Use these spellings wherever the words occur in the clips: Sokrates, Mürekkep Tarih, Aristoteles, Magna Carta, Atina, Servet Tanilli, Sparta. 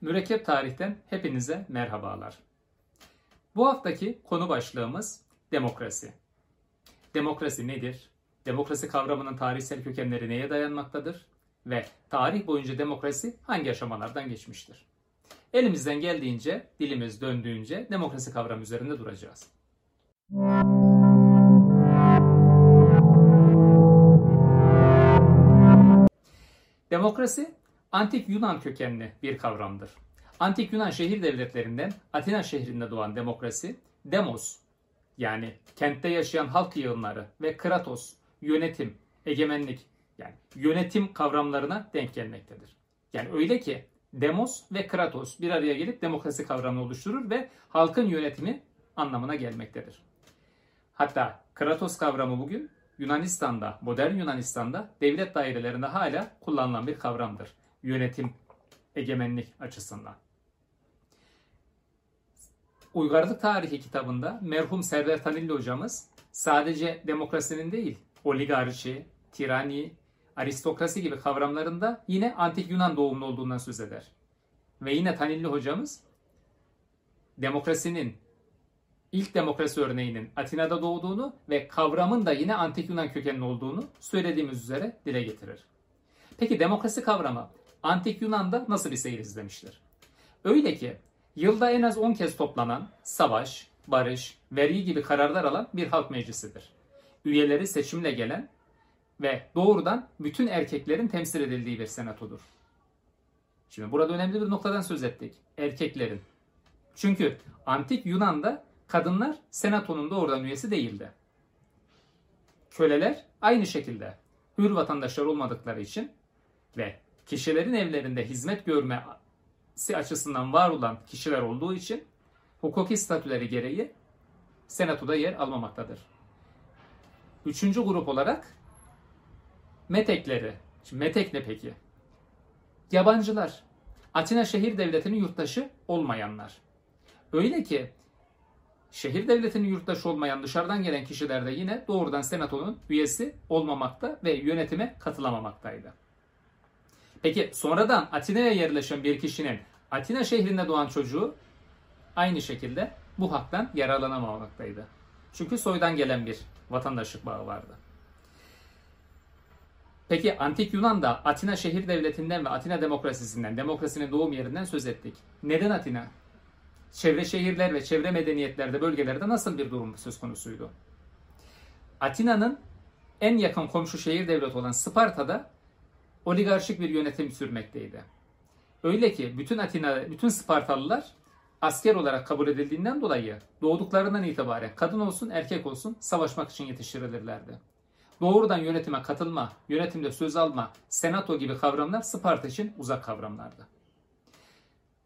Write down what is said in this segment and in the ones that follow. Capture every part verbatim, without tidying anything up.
Mürekkep Tarih'ten hepinize merhabalar. Bu haftaki konu başlığımız demokrasi. Demokrasi nedir? Demokrasi kavramının tarihsel kökenleri neye dayanmaktadır? Ve tarih boyunca demokrasi hangi aşamalardan geçmiştir? Elimizden geldiğince, dilimiz döndüğünce demokrasi kavramı üzerinde duracağız. Demokrasi, Antik Yunan kökenli bir kavramdır. Antik Yunan şehir devletlerinden Atina şehrinde doğan demokrasi, demos yani kentte yaşayan halk yığınları ve kratos yönetim, egemenlik yani yönetim kavramlarına denk gelmektedir. Yani öyle ki demos ve kratos bir araya gelip demokrasi kavramını oluşturur ve halkın yönetimi anlamına gelmektedir. Hatta kratos kavramı bugün Yunanistan'da, modern Yunanistan'da devlet dairelerinde hala kullanılan bir kavramdır. Yönetim, egemenlik açısından. Uygarlık Tarihi kitabında merhum Servet Tanilli hocamız sadece demokrasinin değil, oligarşi, tirani, aristokrasi gibi kavramlarında yine Antik Yunan doğumlu olduğundan söz eder. Ve yine Tanilli hocamız demokrasinin, ilk demokrasi örneğinin Atina'da doğduğunu ve kavramın da yine Antik Yunan kökenli olduğunu söylediğimiz üzere dile getirir. Peki demokrasi kavramı Antik Yunan'da nasıl bir seyir izlemiştir? Öyle ki yılda en az on kez toplanan, savaş, barış, vergi gibi kararlar alan bir halk meclisidir. Üyeleri seçimle gelen ve doğrudan bütün erkeklerin temsil edildiği bir senatodur. Şimdi burada önemli bir noktadan söz ettik. Erkeklerin. Çünkü Antik Yunan'da kadınlar senatonun doğrudan üyesi değildi. Köleler aynı şekilde hür vatandaşlar olmadıkları için ve kişilerin evlerinde hizmet görmesi açısından var olan kişiler olduğu için hukuki statüleri gereği senatoda yer almamaktadır. Üçüncü grup olarak metekleri. Şimdi metek ne peki? Yabancılar. Atina şehir devletinin yurttaşı olmayanlar. Öyle ki şehir devletinin yurttaşı olmayan dışarıdan gelen kişiler de yine doğrudan senatonun üyesi olmamakta ve yönetime katılamamaktaydı. Peki sonradan Atina'ya yerleşen bir kişinin Atina şehrinde doğan çocuğu aynı şekilde bu haktan yararlanamamaktaydı. Çünkü soydan gelen bir vatandaşlık bağı vardı. Peki Antik Yunan'da Atina şehir devletinden ve Atina demokrasisinden, demokrasinin doğum yerinden söz ettik. Neden Atina? Çevre şehirler ve çevre medeniyetlerde, bölgelerde nasıl bir durum söz konusuydu? Atina'nın en yakın komşu şehir devleti olan Sparta'da oligarşik bir yönetim sürmekteydi. Öyle ki bütün Atina, bütün Spartalılar asker olarak kabul edildiğinden dolayı doğduklarından itibaren kadın olsun erkek olsun savaşmak için yetiştirilirlerdi. Doğrudan yönetime katılma, yönetimde söz alma, senato gibi kavramlar Sparta için uzak kavramlardı.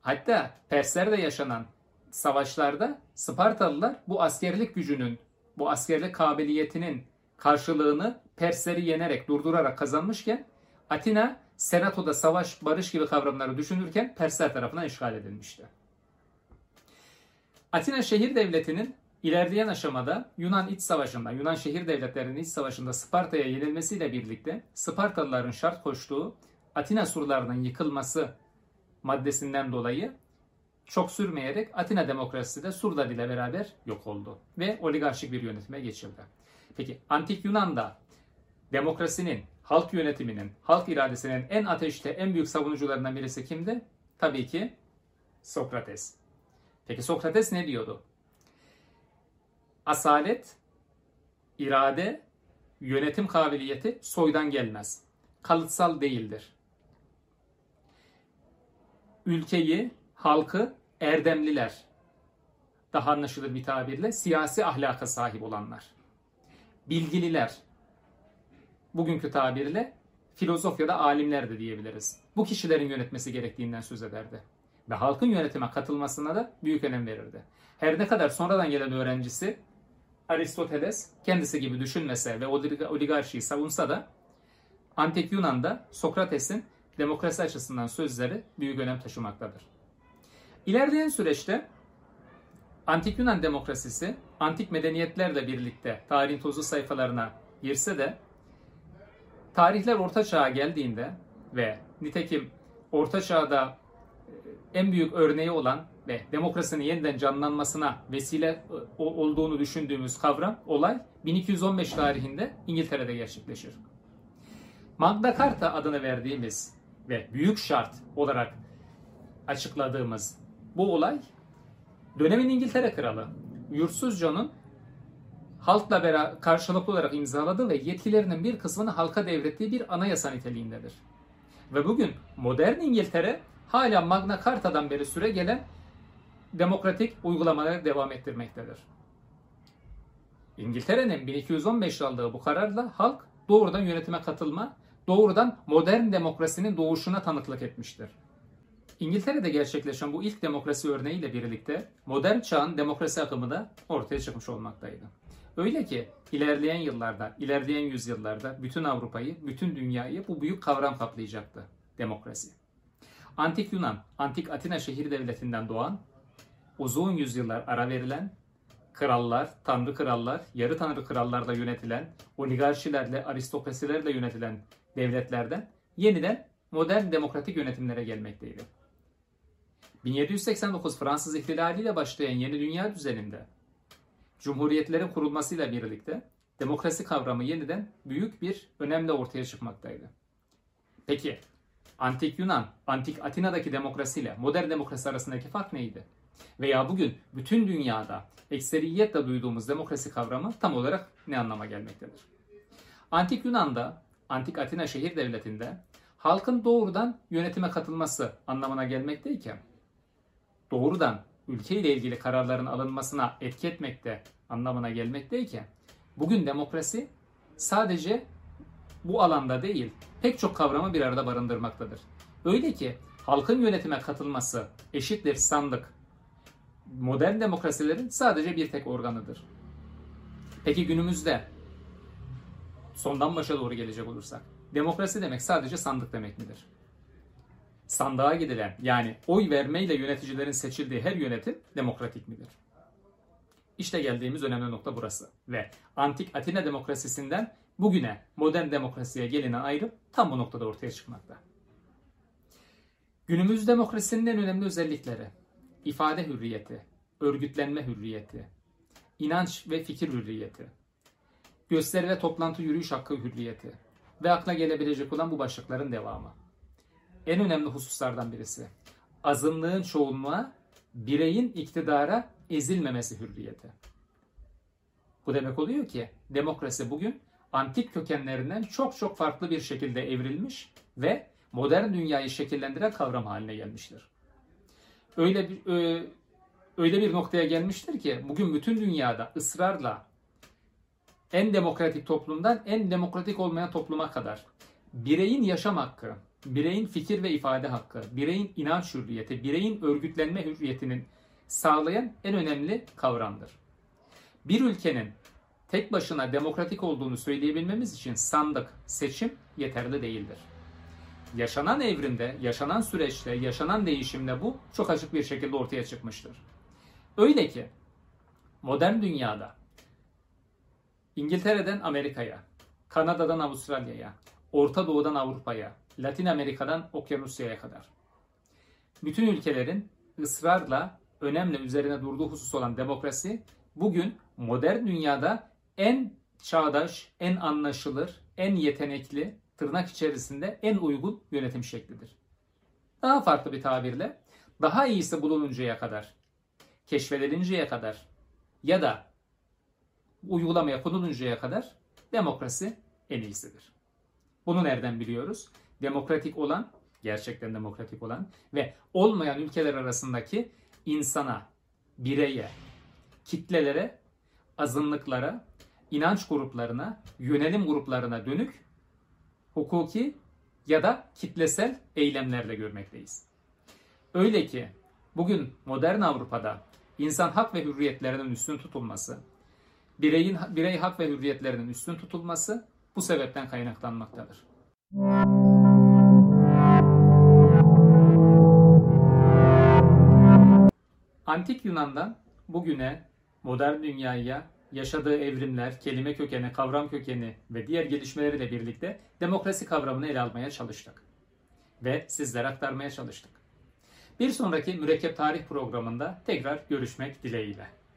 Hatta Perslerde yaşanan savaşlarda Spartalılar bu askerlik gücünün, bu askerlik kabiliyetinin karşılığını Persleri yenerek, durdurarak kazanmışken Atina, senatoda savaş, barış gibi kavramları düşünürken Persler tarafından işgal edilmişti. Atina şehir devletinin ilerleyen aşamada Yunan iç savaşında, Yunan şehir devletlerinin iç savaşında Sparta'ya yenilmesiyle birlikte Spartalıların şart koştuğu Atina surlarının yıkılması maddesinden dolayı çok sürmeyerek Atina demokrasisi de surlar ile beraber yok oldu ve oligarşik bir yönetime geçildi. Peki Antik Yunan'da demokrasinin, halk yönetiminin, halk iradesinin en ateşte en büyük savunucularından birisi kimdi? Tabii ki Sokrates. Peki Sokrates ne diyordu? Asalet, irade, yönetim kabiliyeti soydan gelmez. Kalıtsal değildir. Ülkeyi, halkı, erdemliler, daha anlaşılır bir tabirle siyasi ahlaka sahip olanlar, bilgililer, bugünkü tabirle filozof ya da alimler de diyebiliriz. Bu kişilerin yönetmesi gerektiğinden söz ederdi ve halkın yönetime katılmasına da büyük önem verirdi. Her ne kadar sonradan gelen öğrencisi Aristoteles kendisi gibi düşünmese ve oligarşiyi savunsa da Antik Yunan'da Sokrates'in demokrasi açısından sözleri büyük önem taşımaktadır. İlerleyen süreçte Antik Yunan demokrasisi antik medeniyetlerle birlikte tarihin tozlu sayfalarına girse de tarihler Orta Çağ'a geldiğinde ve nitekim Orta Çağ'da en büyük örneği olan ve demokrasinin yeniden canlanmasına vesile olduğunu düşündüğümüz kavram, olay bin iki yüz on beş tarihinde İngiltere'de gerçekleşir. Magna Carta adını verdiğimiz ve büyük şart olarak açıkladığımız bu olay, dönemin İngiltere kralı Yurtsuz John'un halkla beraber karşılıklı olarak imzaladığı ve yetkilerinin bir kısmını halka devrettiği bir anayasa niteliğindedir. Ve bugün modern İngiltere hala Magna Carta'dan beri süre gelen demokratik uygulamaları devam ettirmektedir. İngiltere'nin bin iki yüz on beşte aldığı bu kararla halk doğrudan yönetime katılma, doğrudan modern demokrasinin doğuşuna tanıklık etmiştir. İngiltere'de gerçekleşen bu ilk demokrasi örneğiyle birlikte modern çağın demokrasi akımı da ortaya çıkmış olmaktaydı. Öyle ki ilerleyen yıllarda, ilerleyen yüzyıllarda bütün Avrupa'yı, bütün dünyayı bu büyük kavram kaplayacaktı: demokrasi. Antik Yunan, Antik Atina şehir devletinden doğan, uzun yüzyıllar ara verilen, krallar, tanrı krallar, yarı tanrı krallarla yönetilen, oligarşilerle, aristokrasilerle yönetilen devletlerden yeniden modern demokratik yönetimlere gelmekteydi. bin yedi yüz seksen dokuz Fransız ihtilaliyle başlayan yeni dünya düzeninde cumhuriyetlerin kurulmasıyla birlikte demokrasi kavramı yeniden büyük bir önemle ortaya çıkmaktaydı. Peki Antik Yunan, Antik Atina'daki demokrasiyle modern demokrasi arasındaki fark neydi? Veya bugün bütün dünyada ekseriyetle duyduğumuz demokrasi kavramı tam olarak ne anlama gelmektedir? Antik Yunan'da, Antik Atina şehir devletinde halkın doğrudan yönetime katılması anlamına gelmekteyken, doğrudan ülkeyle ilgili kararların alınmasına etki etmekte anlamına gelmekteyken, bugün demokrasi sadece bu alanda değil, pek çok kavramı bir arada barındırmaktadır. Öyle ki halkın yönetime katılması eşittir sandık, modern demokrasilerin sadece bir tek organıdır. Peki günümüzde, sondan başa doğru gelecek olursak, demokrasi demek sadece sandık demek midir? Sandığa gidilen, yani oy vermeyle yöneticilerin seçildiği her yönetim demokratik midir? İşte geldiğimiz önemli nokta burası. Ve Antik Atina demokrasisinden bugüne modern demokrasiye gelinen ayrım tam bu noktada ortaya çıkmakta. Günümüz demokrasinin en önemli özellikleri: ifade hürriyeti, örgütlenme hürriyeti, inanç ve fikir hürriyeti, gösteri ve toplantı yürüyüş hakkı hürriyeti ve akla gelebilecek olan bu başlıkların devamı. En önemli hususlardan birisi, azınlığın çoğunluğa, bireyin iktidara ezilmemesi hürriyeti. Bu demek oluyor ki demokrasi bugün antik kökenlerinden çok çok farklı bir şekilde evrilmiş ve modern dünyayı şekillendiren kavram haline gelmiştir. Öyle bir, öyle bir noktaya gelmiştir ki bugün bütün dünyada ısrarla en demokratik toplumdan en demokratik olmayan topluma kadar bireyin yaşam hakkı, bireyin fikir ve ifade hakkı, bireyin inanç hürriyeti, bireyin örgütlenme hürriyetinin sağlayan en önemli kavramdır. Bir ülkenin tek başına demokratik olduğunu söyleyebilmemiz için sandık, seçim yeterli değildir. Yaşanan evrimde, yaşanan süreçte, yaşanan değişimde bu çok açık bir şekilde ortaya çıkmıştır. Öyle ki modern dünyada İngiltere'den Amerika'ya, Kanada'dan Avustralya'ya, Orta Doğu'dan Avrupa'ya, Latin Amerika'dan Okyanusya'ya kadar bütün ülkelerin ısrarla önemli üzerine durduğu husus olan demokrasi bugün modern dünyada en çağdaş, en anlaşılır, en yetenekli, tırnak içerisinde en uygun yönetim şeklidir. Daha farklı bir tabirle, daha iyisi bulununcaya kadar, keşfedilinceye kadar ya da uygulamaya konuluncaya kadar demokrasi en iyisidir. Bunu nereden biliyoruz? Demokratik olan, gerçekten demokratik olan ve olmayan ülkeler arasındaki insana, bireye, kitlelere, azınlıklara, inanç gruplarına, yönelim gruplarına dönük hukuki ya da kitlesel eylemlerle görmekteyiz. Öyle ki bugün modern Avrupa'da insan hak ve hürriyetlerinin üstün tutulması, bireyin birey hak ve hürriyetlerinin üstün tutulması bu sebepten kaynaklanmaktadır. Antik Yunan'dan bugüne modern dünyaya yaşadığı evrimler, kelime kökeni, kavram kökeni ve diğer gelişmeleriyle birlikte demokrasi kavramını ele almaya çalıştık ve sizlere aktarmaya çalıştık. Bir sonraki Mürekkep Tarih programında tekrar görüşmek dileğiyle.